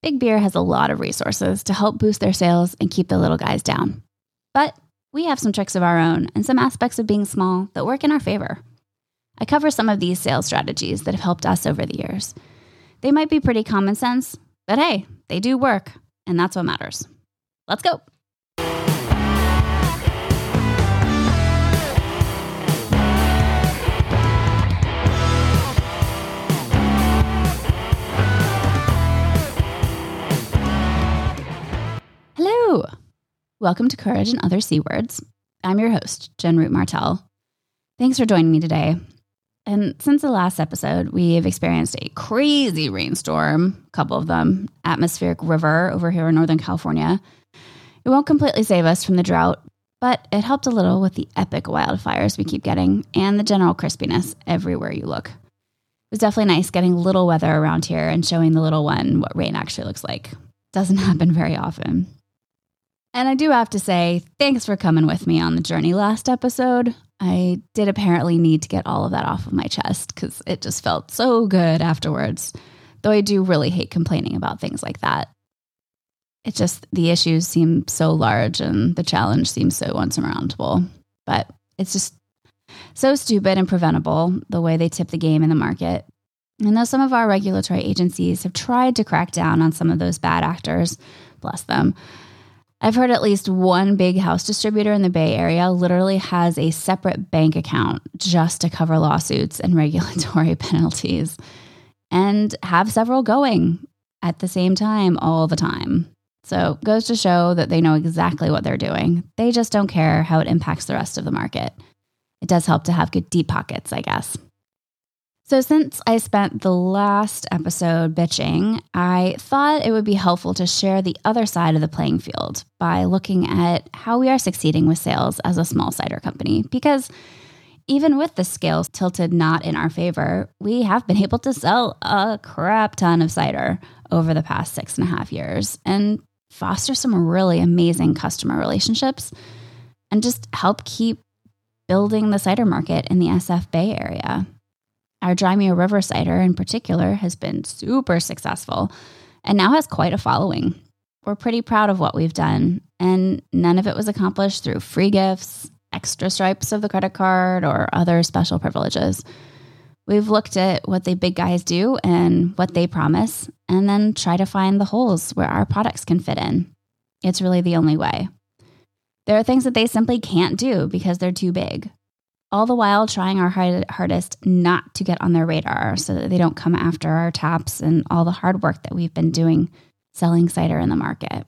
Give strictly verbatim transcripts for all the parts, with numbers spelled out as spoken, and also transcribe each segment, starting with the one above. Big Beer has a lot of resources to help boost their sales and keep the little guys down. But we have some tricks of our own and some aspects of being small that work in our favor. I cover some of these sales strategies that have helped us over the years. They might be pretty common sense, but hey, they do work, and that's what matters. Let's go. Hello. Welcome to Courage and Other C Words. I'm your host, Jen Root Martell. Thanks for joining me today. And since the last episode, we have experienced a crazy rainstorm, a couple of them, atmospheric river over here in Northern California. It won't completely save us from the drought, but it helped a little with the epic wildfires we keep getting and the general crispiness everywhere you look. It was definitely nice getting little weather around here and showing the little one what rain actually looks like. Doesn't happen very often. And I do have to say, thanks for coming with me on the journey last episode. I did apparently need to get all of that off of my chest because it just felt so good afterwards, though I do really hate complaining about things like that. It just, the issues seem so large and the challenge seems so unsurmountable, but it's just so stupid and preventable the way they tip the game in the market. And though some of our regulatory agencies have tried to crack down on some of those bad actors, bless them, I've heard at least one big house distributor in the Bay Area literally has a separate bank account just to cover lawsuits and regulatory penalties, and have several going at the same time all the time. So goes to show that they know exactly what they're doing. They just don't care how it impacts the rest of the market. It does help to have good deep pockets, I guess. So since I spent the last episode bitching, I thought it would be helpful to share the other side of the playing field by looking at how we are succeeding with sales as a small cider company. Because even with the scales tilted not in our favor, we have been able to sell a crap ton of cider over the past six and a half years and foster some really amazing customer relationships and just help keep building the cider market in the S F Bay Area. Our Drymia River Cider in particular has been super successful and now has quite a following. We're pretty proud of what we've done, and none of it was accomplished through free gifts, extra stripes of the credit card, or other special privileges. We've looked at what the big guys do and what they promise, and then try to find the holes where our products can fit in. It's really the only way. There are things that they simply can't do because they're too big, all the while trying our hardest not to get on their radar so that they don't come after our taps and all the hard work that we've been doing selling cider in the market.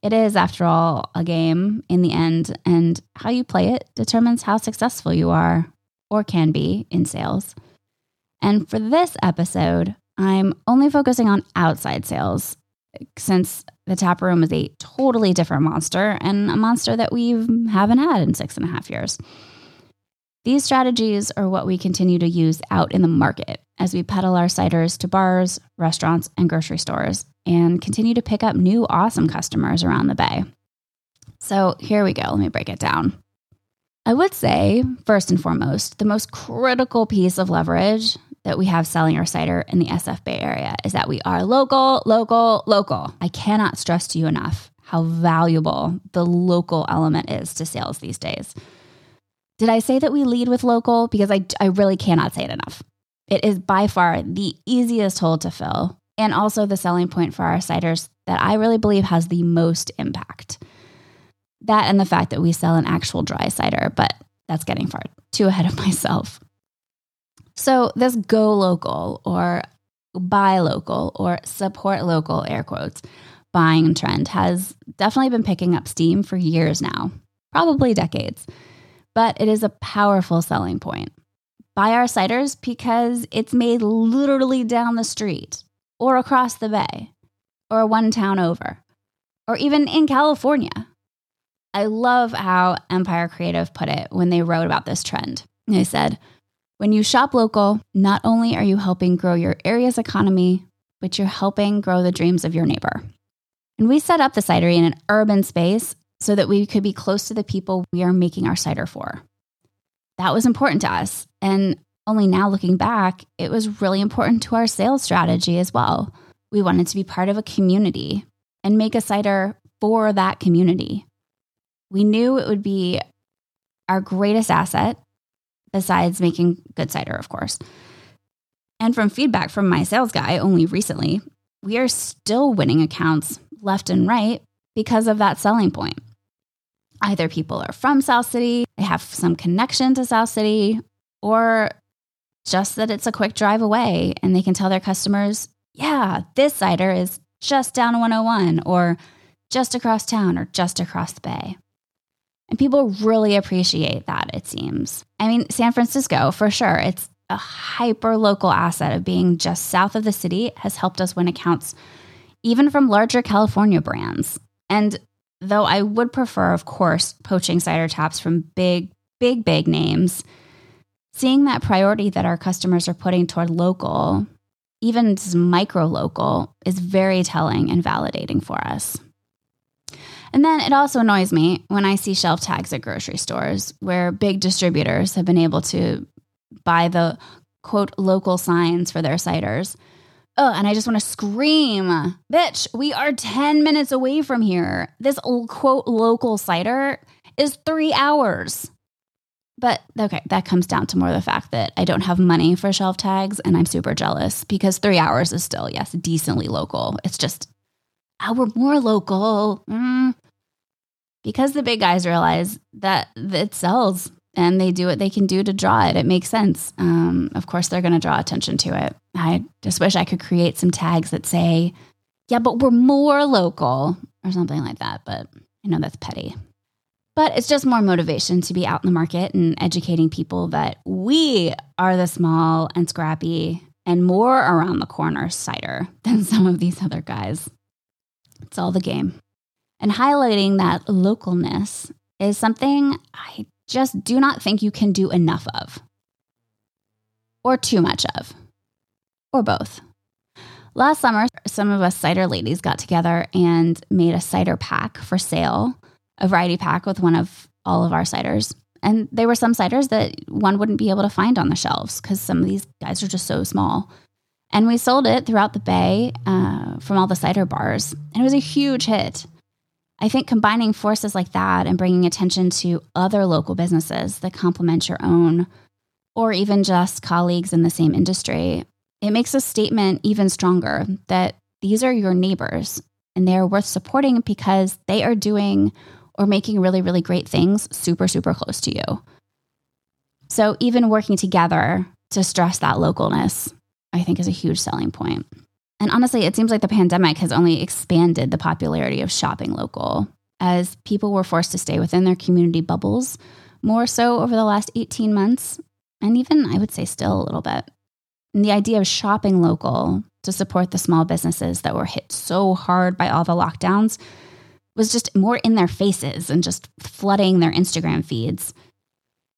It is, after all, a game in the end, and how you play it determines how successful you are or can be in sales. And for this episode, I'm only focusing on outside sales since the tap room is a totally different monster, and a monster that we haven't had in six and a half years. These strategies are what we continue to use out in the market as we peddle our ciders to bars, restaurants, and grocery stores, and continue to pick up new awesome customers around the Bay. So here we go. Let me break it down. I would say, first and foremost, the most critical piece of leverage that we have selling our cider in the S F Bay Area is that we are local, local, local. I cannot stress to you enough how valuable the local element is to sales these days. Did I say that we lead with local? Because I, I really cannot say it enough. It is by far the easiest hole to fill, and also the selling point for our ciders that I really believe has the most impact. That and the fact that we sell an actual dry cider, but that's getting far too ahead of myself. So this go local or buy local or support local, air quotes, buying trend has definitely been picking up steam for years now, probably decades. But it is a powerful selling point. Buy our ciders because it's made literally down the street or across the bay or one town over or even in California. I love how Empire Creative put it when they wrote about this trend. They said, when you shop local, not only are you helping grow your area's economy, but you're helping grow the dreams of your neighbor. And we set up the cidery in an urban space so that we could be close to the people we are making our cider for. That was important to us. And only now looking back, it was really important to our sales strategy as well. We wanted to be part of a community and make a cider for that community. We knew it would be our greatest asset, besides making good cider, of course. And from feedback from my sales guy only recently, we are still winning accounts left and right because of that selling point. Either people are from South City, they have some connection to South City, or just that it's a quick drive away and they can tell their customers, yeah, this cider is just down one oh one or just across town or just across the bay. And people really appreciate that, it seems. I mean, San Francisco, for sure, it's a hyper-local asset of being just south of the city has helped us win accounts, even from larger California brands. And though I would prefer, of course, poaching cider taps from big, big, big names, seeing that priority that our customers are putting toward local, even micro-local, is very telling and validating for us. And then it also annoys me when I see shelf tags at grocery stores where big distributors have been able to buy the, quote, local signs for their ciders. Oh, and I just want to scream, bitch, we are ten minutes away from here. This, quote, local cider is three hours. But, okay, that comes down to more of the fact that I don't have money for shelf tags, and I'm super jealous because three hours is still, yes, decently local. It's just, oh, we're more local. Mm. Because the big guys realize that it sells and they do what they can do to draw it. It makes sense. Um, of course, they're going to draw attention to it. I just wish I could create some tags that say, yeah, but we're more local or something like that. But I know that's petty. But it's just more motivation to be out in the market and educating people that we are the small and scrappy and more around the corner cider than some of these other guys. It's all the game. And highlighting that localness is something I just do not think you can do enough of, or too much of, or both. Last summer, some of us cider ladies got together and made a cider pack for sale, a variety pack with one of all of our ciders. And there were some ciders that one wouldn't be able to find on the shelves because some of these guys are just so small. And we sold it throughout the bay uh, from all the cider bars. And it was a huge hit. I think combining forces like that and bringing attention to other local businesses that complement your own, or even just colleagues in the same industry, it makes a statement even stronger that these are your neighbors and they are worth supporting because they are doing or making really, really great things super, super close to you. So even working together to stress that localness, I think, is a huge selling point. And honestly, it seems like the pandemic has only expanded the popularity of shopping local as people were forced to stay within their community bubbles more so over the last eighteen months. And even, I would say, still a little bit. And the idea of shopping local to support the small businesses that were hit so hard by all the lockdowns was just more in their faces and just flooding their Instagram feeds.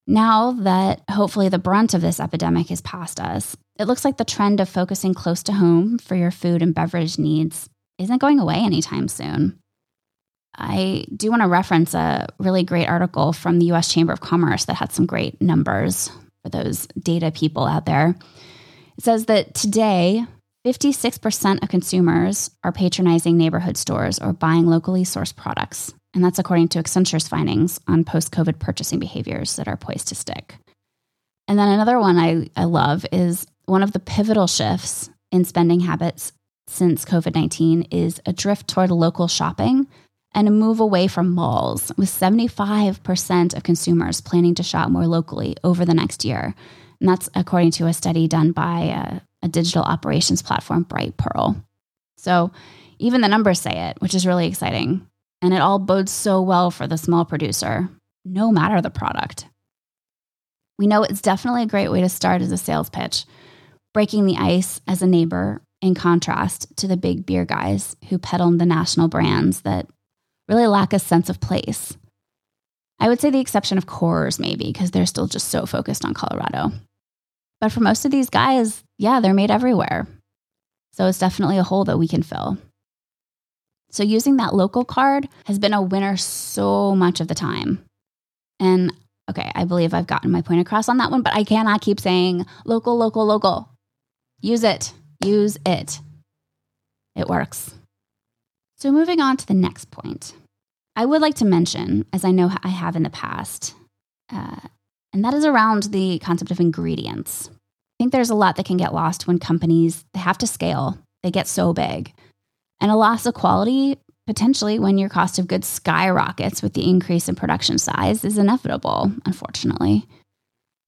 Now that hopefully the brunt of this epidemic is past us, it looks like the trend of focusing close to home for your food and beverage needs isn't going away anytime soon. I do want to reference a really great article from the U S Chamber of Commerce that had some great numbers for those data people out there. It says that today, fifty-six percent of consumers are patronizing neighborhood stores or buying locally sourced products. And that's according to Accenture's findings on post-COVID purchasing behaviors that are poised to stick. And then another one I, I love is one of the pivotal shifts in spending habits since COVID nineteen is a drift toward local shopping and a move away from malls, with seventy-five percent of consumers planning to shop more locally over the next year. And that's according to a study done by a, a digital operations platform, Bright Pearl. So even the numbers say it, which is really exciting. And it all bodes so well for the small producer, no matter the product. We know it's definitely a great way to start as a sales pitch, breaking the ice as a neighbor in contrast to the big beer guys who peddle the national brands that really lack a sense of place. I would say the exception of Coors maybe, because they're still just so focused on Colorado. But for most of these guys, yeah, they're made everywhere. So it's definitely a hole that we can fill. So using that local card has been a winner so much of the time. And okay, I believe I've gotten my point across on that one, but I cannot keep saying local, local, local. Use it. Use it. it works. So moving on to the next point, I would like to mention, as I know I have in the past, uh, and that is around the concept of ingredients. I think there's a lot that can get lost when companies, they have to scale. They get so big. And a loss of quality, potentially when your cost of goods skyrockets with the increase in production size, is inevitable, unfortunately.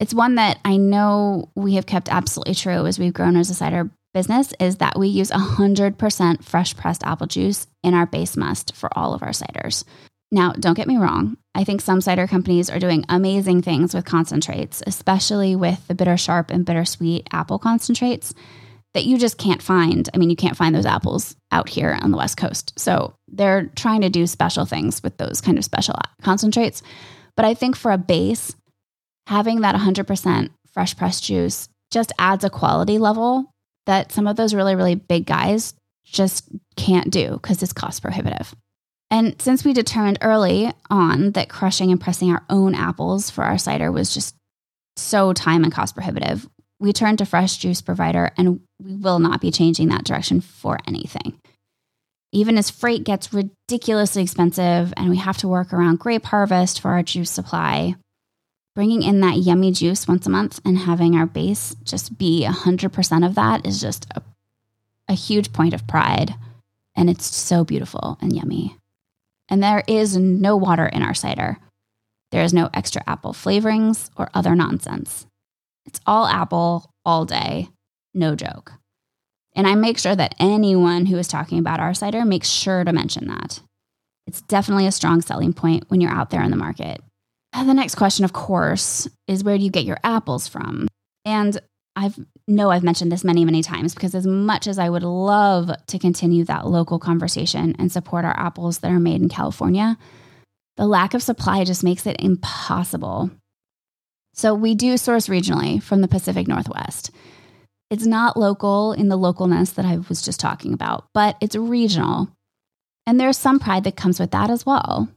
It's one that I know we have kept absolutely true as we've grown as a cider business, is that we use one hundred percent fresh pressed apple juice in our base must for all of our ciders. Now, don't get me wrong. I think some cider companies are doing amazing things with concentrates, especially with the bitter sharp and bittersweet apple concentrates that you just can't find. I mean, you can't find those apples out here on the West Coast. So they're trying to do special things with those kind of special concentrates. But I think for a base, having that one hundred percent fresh pressed juice just adds a quality level that some of those really, really big guys just can't do because it's cost prohibitive. And since we determined early on that crushing and pressing our own apples for our cider was just so time and cost prohibitive, we turned to fresh juice provider, and we will not be changing that direction for anything. Even as freight gets ridiculously expensive and we have to work around grape harvest for our juice supply, bringing in that yummy juice once a month and having our base just be one hundred percent of that is just a, a huge point of pride. And it's so beautiful and yummy. And there is no water in our cider. There is no extra apple flavorings or other nonsense. It's all apple all day, no joke. And I make sure that anyone who is talking about our cider makes sure to mention that. It's definitely a strong selling point when you're out there in the market. The next question, of course, is where do you get your apples from? And I know I've mentioned this many, many times because as much as I would love to continue that local conversation and support our apples that are made in California, the lack of supply just makes it impossible. So we do source regionally from the Pacific Northwest. It's not local in the localness that I was just talking about, but it's regional. And there's some pride that comes with that as well.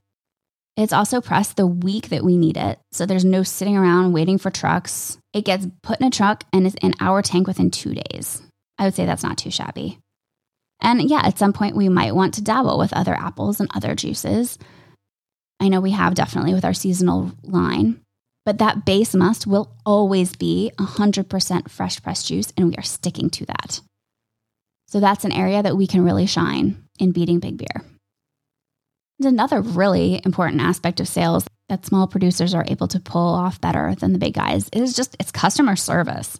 It's also pressed the week that we need it. So there's no sitting around waiting for trucks. It gets put in a truck and is in our tank within two days. I would say that's not too shabby. And yeah, at some point we might want to dabble with other apples and other juices. I know we have definitely with our seasonal line, but that base must will always be one hundred percent fresh pressed juice, and we are sticking to that. So that's an area that we can really shine in beating big beer. Another really important aspect of sales that small producers are able to pull off better than the big guys is just it's customer service.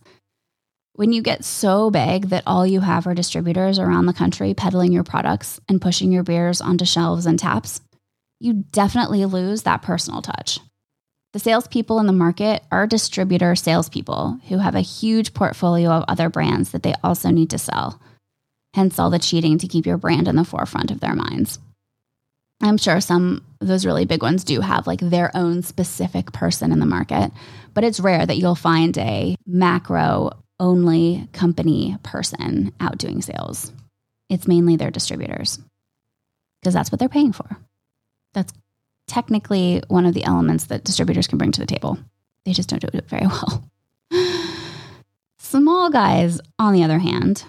When you get so big that all you have are distributors around the country peddling your products and pushing your beers onto shelves and taps, you definitely lose that personal touch. The salespeople in the market are distributor salespeople who have a huge portfolio of other brands that they also need to sell, hence all the cheating to keep your brand in the forefront of their minds. I'm sure some of those really big ones do have like their own specific person in the market, but it's rare that you'll find a macro only company person out doing sales. It's mainly their distributors because that's what they're paying for. That's technically one of the elements that distributors can bring to the table. They just don't do it very well. Small guys, on the other hand,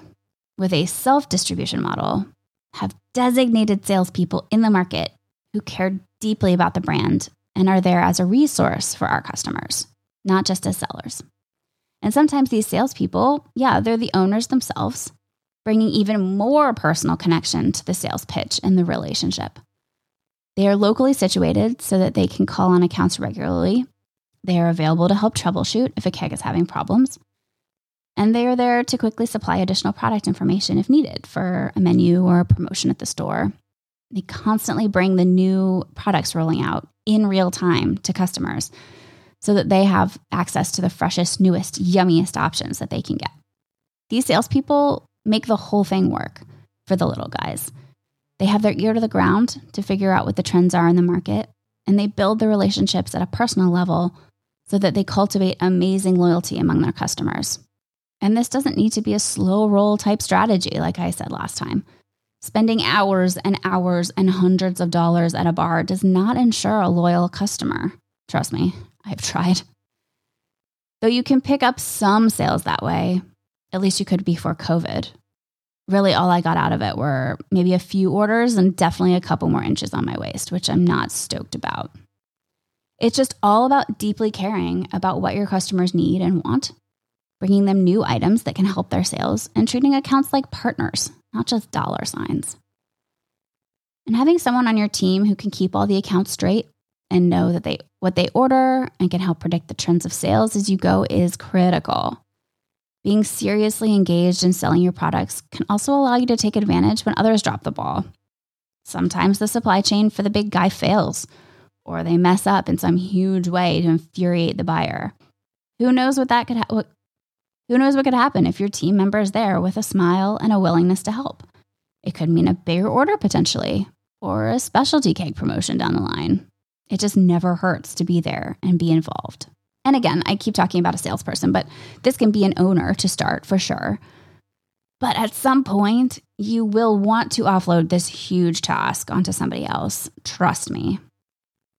with a self-distribution model, have designated salespeople in the market who care deeply about the brand and are there as a resource for our customers, not just as sellers. And sometimes these salespeople, yeah, they're the owners themselves, bringing even more personal connection to the sales pitch and the relationship. They are locally situated so that they can call on accounts regularly. They are available to help troubleshoot if a keg is having problems. And they are there to quickly supply additional product information if needed for a menu or a promotion at the store. They constantly bring the new products rolling out in real time to customers so that they have access to the freshest, newest, yummiest options that they can get. These salespeople make the whole thing work for the little guys. They have their ear to the ground to figure out what the trends are in the market, and they build the relationships at a personal level so that they cultivate amazing loyalty among their customers. And this doesn't need to be a slow roll type strategy, like I said last time. Spending hours and hours and hundreds of dollars at a bar does not ensure a loyal customer. Trust me, I've tried. Though you can pick up some sales that way, at least you could before COVID. really all I got out of it were maybe a few orders and definitely a couple more inches on my waist, which I'm not stoked about. It's just all about deeply caring about what your customers need and want, bringing them new items that can help their sales, and treating accounts like partners, not just dollar signs. And having someone on your team who can keep all the accounts straight and know that they what they order and can help predict the trends of sales as you go is critical. Being seriously engaged in selling your products can also allow you to take advantage when others drop the ball. Sometimes the supply chain for the big guy fails, or they mess up in some huge way to infuriate the buyer. Who knows what that could ha- what, who knows what could happen if your team member is there with a smile and a willingness to help? It could mean a bigger order potentially, or a specialty cake promotion down the line. It just never hurts to be there and be involved. And again, I keep talking about a salesperson, but this can be an owner to start for sure. But at some point, you will want to offload this huge task onto somebody else. Trust me.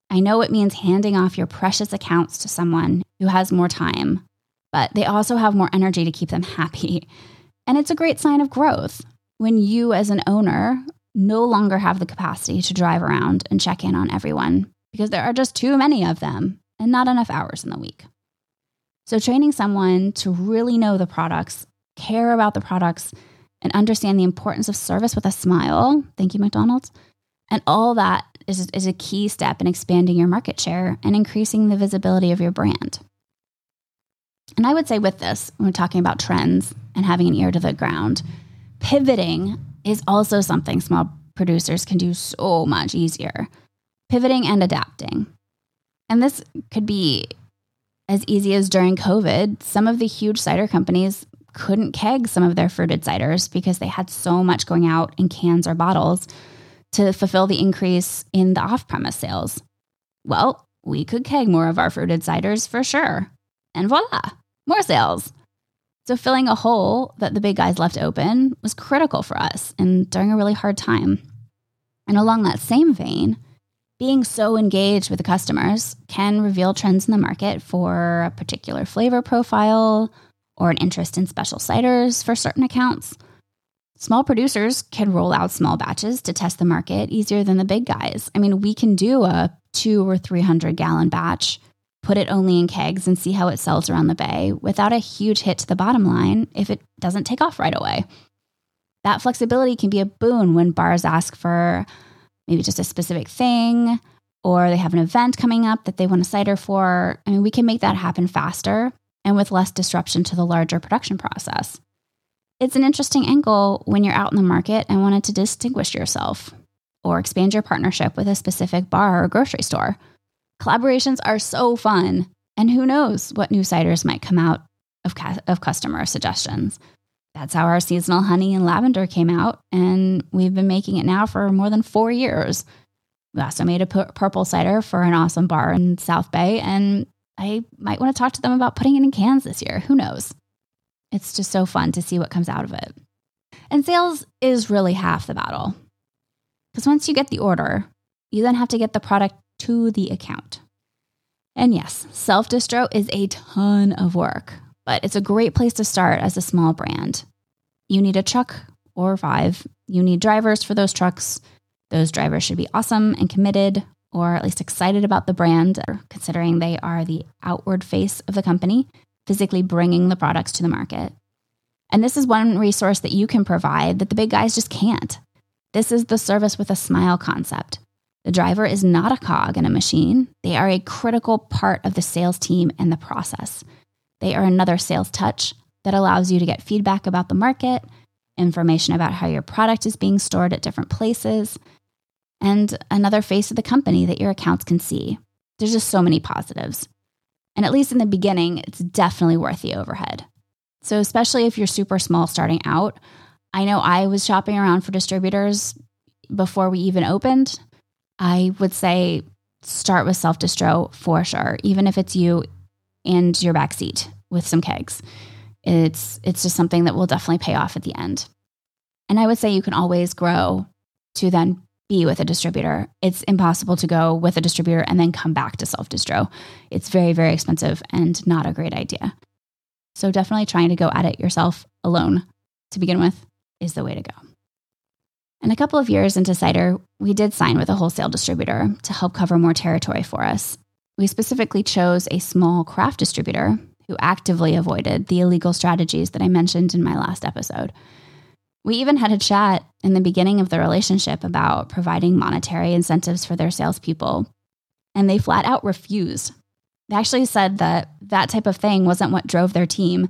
I know it means handing off your precious accounts to someone who has more time, but they also have more energy to keep them happy. And it's a great sign of growth when you as an owner no longer have the capacity to drive around and check in on everyone, because there are just too many of them and not enough hours in the week. So training someone to really know the products, care about the products, and understand the importance of service with a smile, thank you, McDonald's, and all that is, is a key step in expanding your market share and increasing the visibility of your brand. And I would say with this, when we're talking about trends and having an ear to the ground, pivoting is also something small producers can do so much easier. Pivoting and adapting. And this could be as easy as during COVID, some of the huge cider companies couldn't keg some of their fruited ciders because they had so much going out in cans or bottles to fulfill the increase in the off-premise sales. Well, we could keg more of our fruited ciders for sure. And voila, more sales. So filling a hole that the big guys left open was critical for us and during a really hard time. And along that same vein, being so engaged with the customers can reveal trends in the market for a particular flavor profile or an interest in special ciders for certain accounts. Small producers can roll out small batches to test the market easier than the big guys. I mean, we can do a two or three hundred gallon batch, put it only in kegs and see how it sells around the bay without a huge hit to the bottom line if it doesn't take off right away. That flexibility can be a boon when bars ask for maybe just a specific thing, or they have an event coming up that they want a cider for. I mean, we can make that happen faster and with less disruption to the larger production process. It's an interesting angle when you're out in the market and wanted to distinguish yourself or expand your partnership with a specific bar or grocery store. Collaborations are so fun, and who knows what new ciders might come out of, ca- of customer suggestions. That's how our seasonal honey and lavender came out, and we've been making it now for more than four years. We also made a pu- purple cider for an awesome bar in South Bay, and I might want to talk to them about putting it in cans this year. Who knows? It's just so fun to see what comes out of it. And sales is really half the battle, because once you get the order, you then have to get the product to the account. And yes, self-distro is a ton of work, but it's a great place to start as a small brand. You need a truck or five. You need drivers for those trucks. Those drivers should be awesome and committed, or at least excited about the brand, considering they are the outward face of the company, physically bringing the products to the market. And this is one resource that you can provide that the big guys just can't. This is the service with a smile concept. The driver is not a cog in a machine. They are a critical part of the sales team and the process. They are another sales touch that allows you to get feedback about the market, information about how your product is being stored at different places, and another face of the company that your accounts can see. There's just so many positives. And at least in the beginning, it's definitely worth the overhead. So especially if you're super small starting out, I know I was shopping around for distributors before we even opened. I would say start with self-distro for sure, even if it's you and your backseat with some kegs. It's it's just something that will definitely pay off at the end. And I would say you can always grow to then be with a distributor. It's impossible to go with a distributor and then come back to self-distro. It's very, very expensive and not a great idea. So definitely trying to go at it yourself alone to begin with is the way to go. And a couple of years into cider, we did sign with a wholesale distributor to help cover more territory for us. We specifically chose a small craft distributor who actively avoided the illegal strategies that I mentioned in my last episode. We even had a chat in the beginning of the relationship about providing monetary incentives for their salespeople, and they flat out refused. They actually said that that type of thing wasn't what drove their team,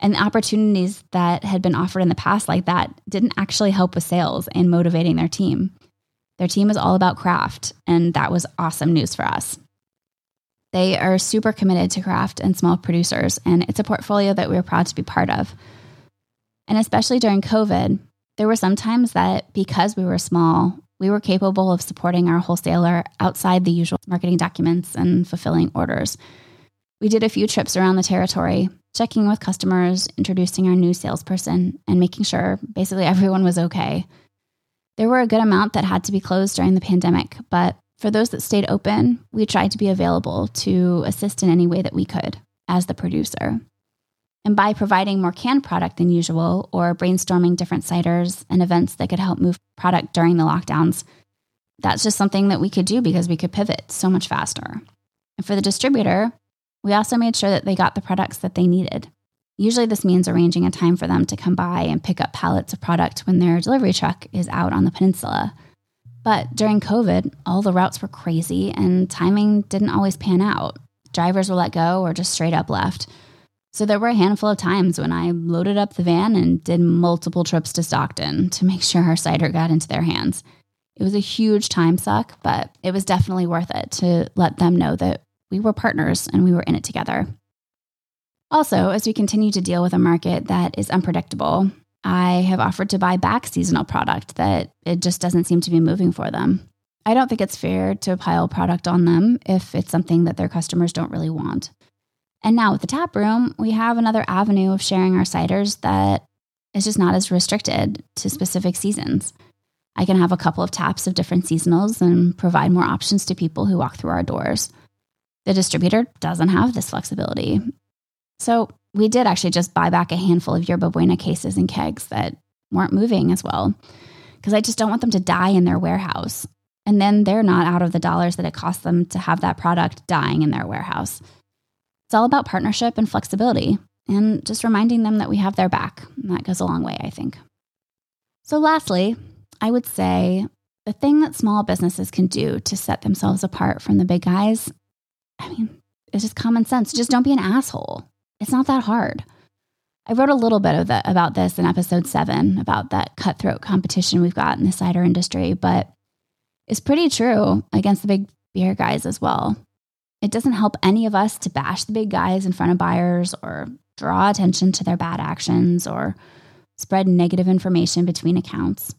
and the opportunities that had been offered in the past like that didn't actually help with sales and motivating their team. Their team is all about craft, and that was awesome news for us. They are super committed to craft and small producers, and it's a portfolio that we're proud to be part of. And especially during COVID, there were some times that because we were small, we were capable of supporting our wholesaler outside the usual marketing documents and fulfilling orders. We did a few trips around the territory, checking with customers, introducing our new salesperson, and making sure basically everyone was okay. There were a good amount that had to be closed during the pandemic, but for those that stayed open, we tried to be available to assist in any way that we could as the producer. And by providing more canned product than usual or brainstorming different ciders and events that could help move product during the lockdowns, that's just something that we could do because we could pivot so much faster. And for the distributor, we also made sure that they got the products that they needed. Usually this means arranging a time for them to come by and pick up pallets of product when their delivery truck is out on the peninsula. But during COVID, all the routes were crazy and timing didn't always pan out. Drivers were let go or just straight up left. So there were a handful of times when I loaded up the van and did multiple trips to Stockton to make sure our cider got into their hands. It was a huge time suck, but it was definitely worth it to let them know that we were partners and we were in it together. Also, as we continue to deal with a market that is unpredictable, I have offered to buy back seasonal product that it just doesn't seem to be moving for them. I don't think it's fair to pile product on them if it's something that their customers don't really want. And now with the tap room, we have another avenue of sharing our ciders that is just not as restricted to specific seasons. I can have a couple of taps of different seasonals and provide more options to people who walk through our doors. The distributor doesn't have this flexibility. So we did actually just buy back a handful of Yerba Buena cases and kegs that weren't moving as well, because I just don't want them to die in their warehouse. And then they're not out of the dollars that it costs them to have that product dying in their warehouse. It's all about partnership and flexibility, and just reminding them that we have their back. And that goes a long way, I think. So lastly, I would say the thing that small businesses can do to set themselves apart from the big guys, I mean, it's just common sense. Just don't be an asshole. It's not that hard. I wrote a little bit of the, about this in episode seven, about that cutthroat competition we've got in the cider industry, but it's pretty true against the big beer guys as well. It doesn't help any of us to bash the big guys in front of buyers or draw attention to their bad actions or spread negative information between accounts.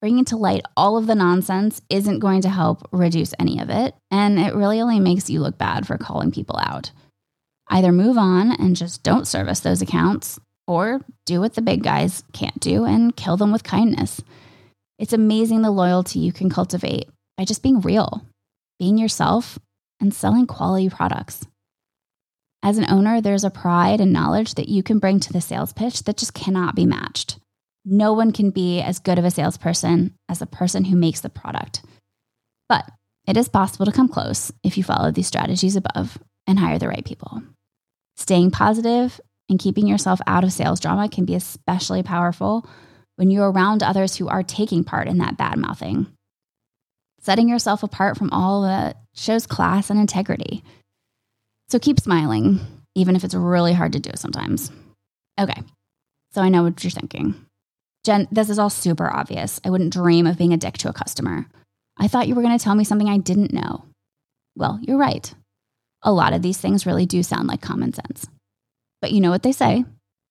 Bringing to light all of the nonsense isn't going to help reduce any of it, and it really only makes you look bad for calling people out. Either move on and just don't service those accounts, or do what the big guys can't do and kill them with kindness. It's amazing the loyalty you can cultivate by just being real, being yourself, and selling quality products. As an owner, there's a pride and knowledge that you can bring to the sales pitch that just cannot be matched. No one can be as good of a salesperson as the person who makes the product. But it is possible to come close if you follow these strategies above and hire the right people. Staying positive and keeping yourself out of sales drama can be especially powerful when you're around others who are taking part in that bad mouthing. Setting yourself apart from all that shows class and integrity. So keep smiling, even if it's really hard to do sometimes. Okay, so I know what you're thinking. Jen, this is all super obvious. I wouldn't dream of being a dick to a customer. I thought you were going to tell me something I didn't know. Well, you're right. A lot of these things really do sound like common sense. But you know what they say,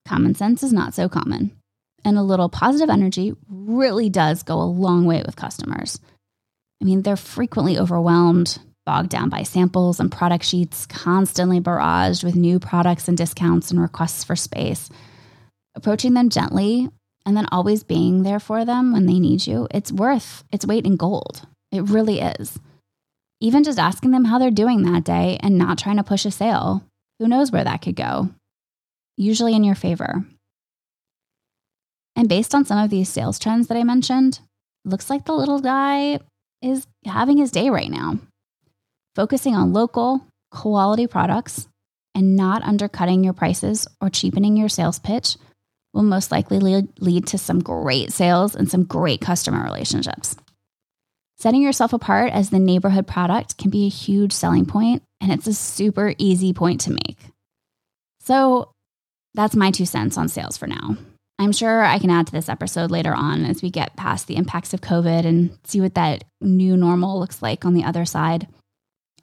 common sense is not so common. And a little positive energy really does go a long way with customers. I mean, they're frequently overwhelmed, bogged down by samples and product sheets, constantly barraged with new products and discounts and requests for space. Approaching them gently and then always being there for them when they need you, it's worth its weight in gold. It really is. Even just asking them how they're doing that day and not trying to push a sale, who knows where that could go? Usually in your favor. And based on some of these sales trends that I mentioned, looks like the little guy is having his day right now, focusing on local, quality products and not undercutting your prices or cheapening your sales pitch will most likely lead to some great sales and some great customer relationships. Setting yourself apart as the neighborhood product can be a huge selling point, and it's a super easy point to make. So that's my two cents on sales for now. I'm sure I can add to this episode later on as we get past the impacts of COVID and see what that new normal looks like on the other side.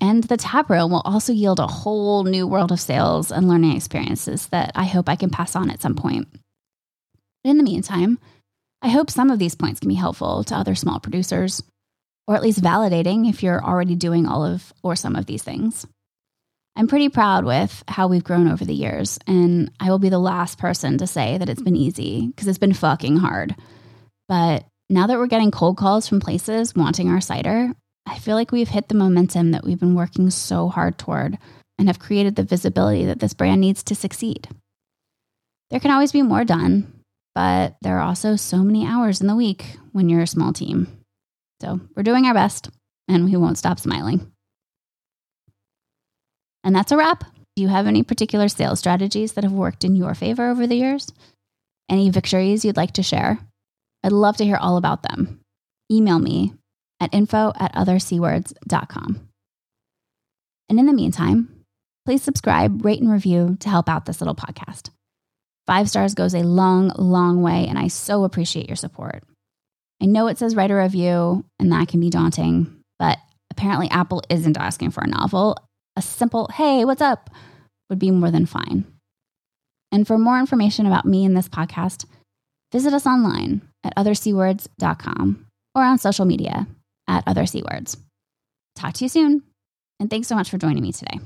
And the tap room will also yield a whole new world of sales and learning experiences that I hope I can pass on at some point. But in the meantime, I hope some of these points can be helpful to other small producers, or at least validating if you're already doing all of or some of these things. I'm pretty proud with how we've grown over the years, and I will be the last person to say that it's been easy, because it's been fucking hard. But now that we're getting cold calls from places wanting our cider, I feel like we've hit the momentum that we've been working so hard toward and have created the visibility that this brand needs to succeed. There can always be more done, but there are also so many hours in the week when you're a small team. So we're doing our best, and we won't stop smiling. And that's a wrap. Do you have any particular sales strategies that have worked in your favor over the years? Any victories you'd like to share? I'd love to hear all about them. Email me at info at other c words dot com. And in the meantime, please subscribe, rate, and review to help out this little podcast. Five stars goes a long, long way, and I so appreciate your support. I know it says write a review, and that can be daunting, but apparently Apple isn't asking for a novel. A simple, hey, what's up, would be more than fine. And for more information about me and this podcast, visit us online at other c words dot com or on social media at other c words. Talk to you soon, and thanks so much for joining me today.